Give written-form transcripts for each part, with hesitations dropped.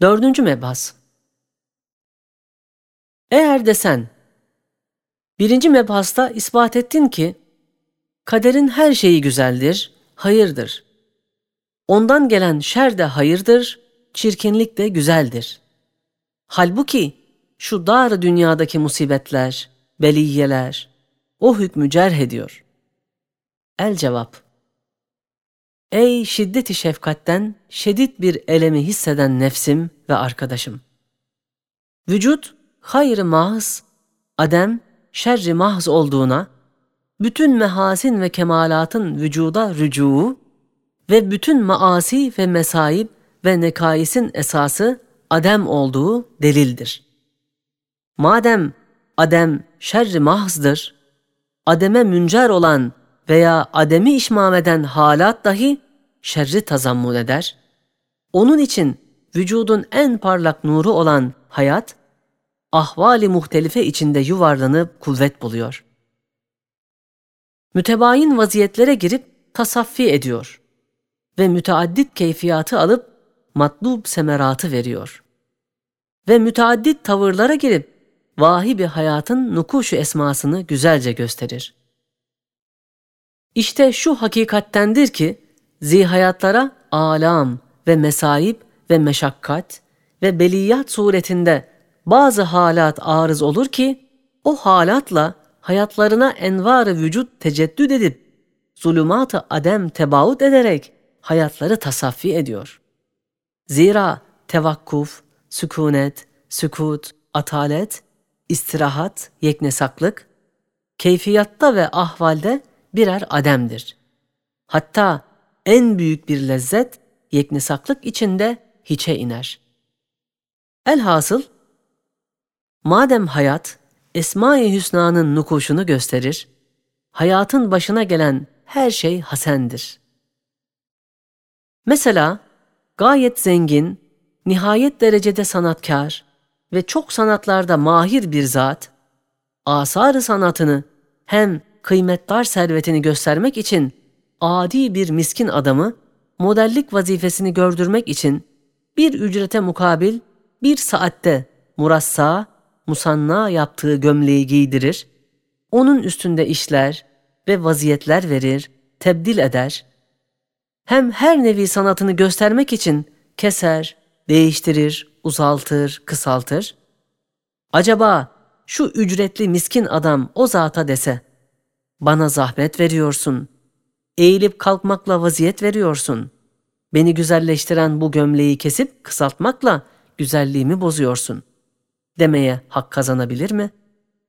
4. mebhas. Eğer de sen 1. mebhasta ispat ettin ki kaderin her şeyi güzeldir, hayırdır. Ondan gelen şer de hayırdır, çirkinlik de güzeldir. Halbuki şu dar dünyadaki musibetler, beliyeler o hükmü cerh ediyor. El cevap: Ey şiddet-i şefkatten şedid bir elemi hisseden nefsim ve arkadaşım! Vücut hayr-ı mahz, adem şerr-i mahz olduğuna, bütün mehasin ve kemalatın vücuda rücûu ve bütün maasi ve mesaib ve nekaisin esası adem olduğu delildir. Madem adem şerr-i mahzdır, ademe müncer olan veya ademi işmam eden halat dahi şerri tazammun eder. Onun için vücudun en parlak nuru olan hayat, ahvali muhtelife içinde yuvarlanıp kuvvet buluyor. Mütebayin vaziyetlere girip tasaffi ediyor ve müteaddit keyfiyatı alıp matlub semeratı veriyor. Ve müteaddit tavırlara girip vahibi hayatın nukuşu esmasını güzelce gösterir. İşte şu hakikattendir ki zihayatlara alam ve mesaib ve meşakkat ve beliyat suretinde bazı halat arız olur ki o halatla hayatlarına envar-ı vücut teceddüd edip zulümat-ı adem tebaut ederek hayatları tasaffi ediyor. Zira tevakkuf, sükunet, sükut, atalet, istirahat, yeknesaklık keyfiyatta ve ahvalde birer ademdir. Hatta en büyük bir lezzet yeknesaklık içinde hiçe iner. Elhasıl madem hayat Esma-i Hüsna'nın nukuşunu gösterir, hayatın başına gelen her şey hasendir. Mesela gayet zengin, nihayet derecede sanatkar ve çok sanatlarda mahir bir zat, asar-ı sanatını hem kıymetdar servetini göstermek için adi bir miskin adamı modellik vazifesini gördürmek için bir ücrete mukabil bir saatte murassa, musanna yaptığı gömleği giydirir, onun üstünde işler ve vaziyetler verir, tebdil eder. Hem her nevi sanatını göstermek için keser, değiştirir, uzaltır, kısaltır. Acaba şu ücretli miskin adam o zata dese, bana zahmet veriyorsun, eğilip kalkmakla vaziyet veriyorsun, beni güzelleştiren bu gömleği kesip kısaltmakla güzelliğimi bozuyorsun demeye hak kazanabilir mi?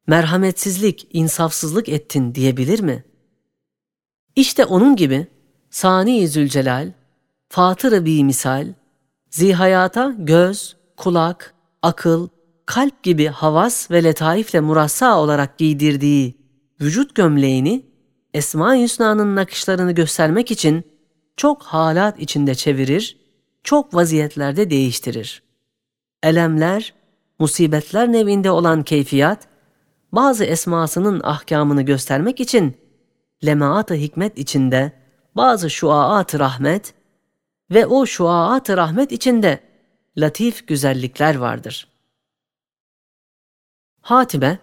Merhametsizlik, insafsızlık ettin diyebilir mi? İşte onun gibi Sani-i Zülcelal, Fatır-ı bi misal, zihayata göz, kulak, akıl, kalp gibi havas ve letaifle murassa olarak giydirdiği vücut gömleğini Esma-i Hüsna'nın nakışlarını göstermek için çok halat içinde çevirir, çok vaziyetlerde değiştirir. Elemler, musibetler nevinde olan keyfiyat, bazı esmasının ahkamını göstermek için lemaat-ı hikmet içinde bazı şuaat-ı rahmet ve o şuaat-ı rahmet içinde latif güzellikler vardır. Hatibe,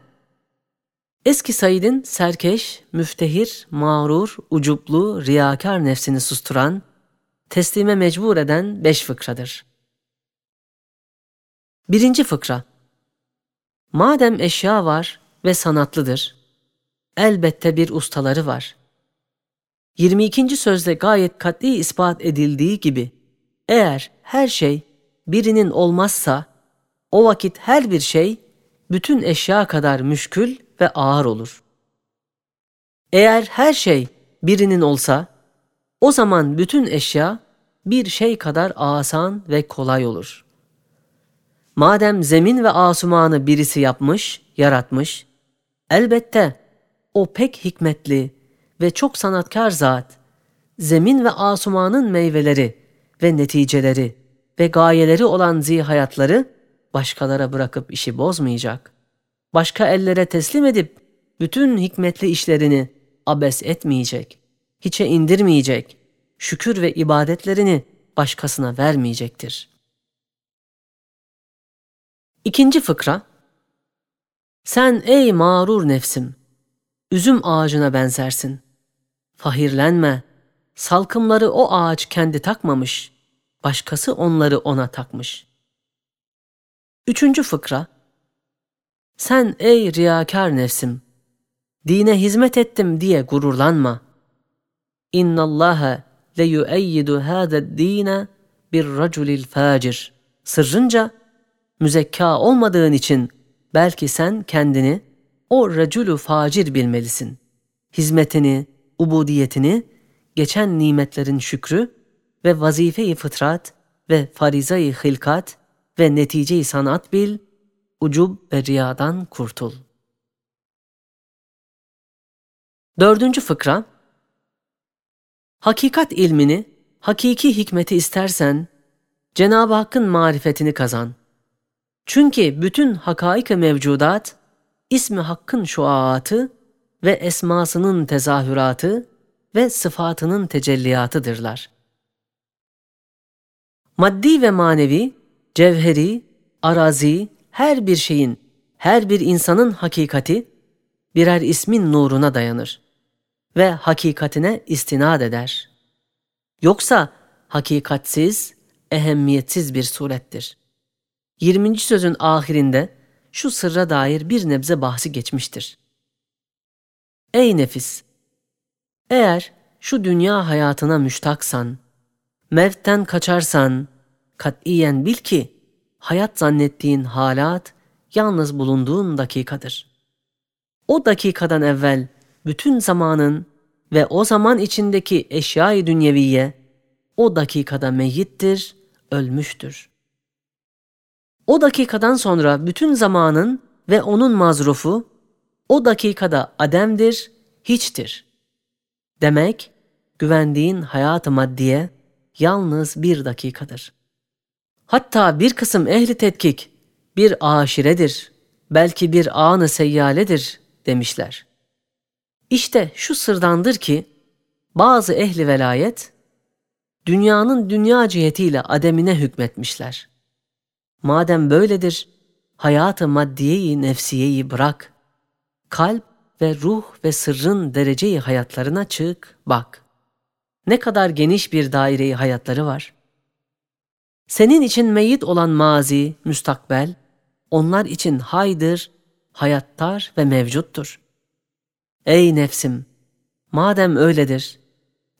eski Said'in serkeş, müftehir, mağrur, ucuplu, riyakar nefsini susturan, teslime mecbur eden 5 fıkradır. 1. fıkra: Madem eşya var ve sanatlıdır, elbette bir ustaları var. 22. sözde gayet kat'i ispat edildiği gibi, eğer her şey birinin olmazsa, o vakit her bir şey bütün eşya kadar müşkül ve ağır olur. Eğer her şey birinin olsa, o zaman bütün eşya bir şey kadar asan ve kolay olur. Madem zemin ve asumanı birisi yapmış, yaratmış, elbette o pek hikmetli ve çok sanatkar zat, zemin ve asumanın meyveleri ve neticeleri ve gayeleri olan zihayatları başkalara bırakıp işi bozmayacak, başka ellere teslim edip bütün hikmetli işlerini abes etmeyecek, hiçe indirmeyecek, şükür ve ibadetlerini başkasına vermeyecektir. İkinci fıkra. Sen ey mağrur nefsim, üzüm ağacına benzersin. Fahirlenme, salkımları o ağaç kendi takmamış, başkası onları ona takmış. Üçüncü fıkra. Sen ey riyakâr nefsim, dine hizmet ettim diye gururlanma. İnna Allaha le yu'eyyidu hâzâ dîne bir raculil facir. Sırrınca müzekka olmadığın için belki sen kendini o raculu facir bilmelisin. Hizmetini, ubudiyetini, geçen nimetlerin şükrü ve vazife-i fıtrat ve farize-i hilkat ve netice-i sanat bil, ucub ve riyadan kurtul. Dördüncü fıkra. Hakikat ilmini, hakiki hikmeti istersen, Cenab-ı Hakk'ın marifetini kazan. Çünkü bütün hakaik-i mevcudat, ismi Hakk'ın şuaatı ve esmasının tezahüratı ve sıfatının tecelliyatıdırlar. Maddi ve manevi, cevheri, arazi, her bir şeyin, her bir insanın hakikati, birer ismin nuruna dayanır ve hakikatine istinad eder. Yoksa hakikatsiz, ehemmiyetsiz bir surettir. 20. sözün ahirinde şu sırra dair bir nebze bahsi geçmiştir. Ey nefis! Eğer şu dünya hayatına müştaksan, mevtten kaçarsan, katiyen bil ki hayat zannettiğin halat yalnız bulunduğun dakikadır. O dakikadan evvel bütün zamanın ve o zaman içindeki eşya-i dünyeviye o dakikada meyyittir, ölmüştür. O dakikadan sonra bütün zamanın ve onun mazrufu o dakikada ademdir, hiçtir. Demek güvendiğin hayat-ı maddiye yalnız bir dakikadır. Hatta bir kısım ehli tetkik bir aşiredir, belki bir an-ı seyyaledir demişler. İşte şu sırdandır ki bazı ehli velayet dünyanın dünya cihetiyle ademine hükmetmişler. Madem böyledir, hayatı maddiyeyi nefsiyeyi bırak. Kalp ve ruh ve sırrın dereceyi hayatlarına çık, bak. Ne kadar geniş bir daireyi hayatları var. Senin için meyyit olan mazi, müstakbel, onlar için haydır, hayattar ve mevcuttur. Ey nefsim! Madem öyledir,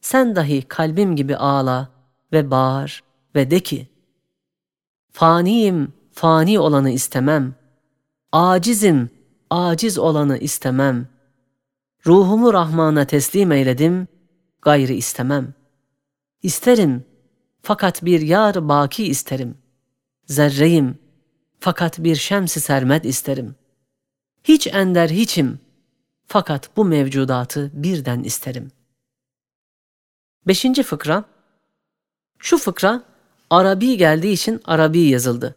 sen dahi kalbim gibi ağla ve bağır ve de ki, faniyim, fani olanı istemem. Acizim, aciz olanı istemem. Ruhumu Rahman'a teslim eyledim, gayrı istemem. İsterim, fakat bir yar baki isterim. Zerreyim, fakat bir şems-i sermet isterim. Hiç ender hiçim, fakat bu mevcudatı birden isterim. Beşinci fıkra. Şu fıkra, Arabi geldiği için Arabi yazıldı.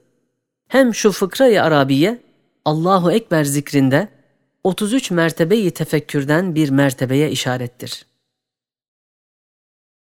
Hem şu fıkra-i Arabiye, Allahu Ekber zikrinde 33 mertebeyi tefekkürden bir mertebeye işarettir.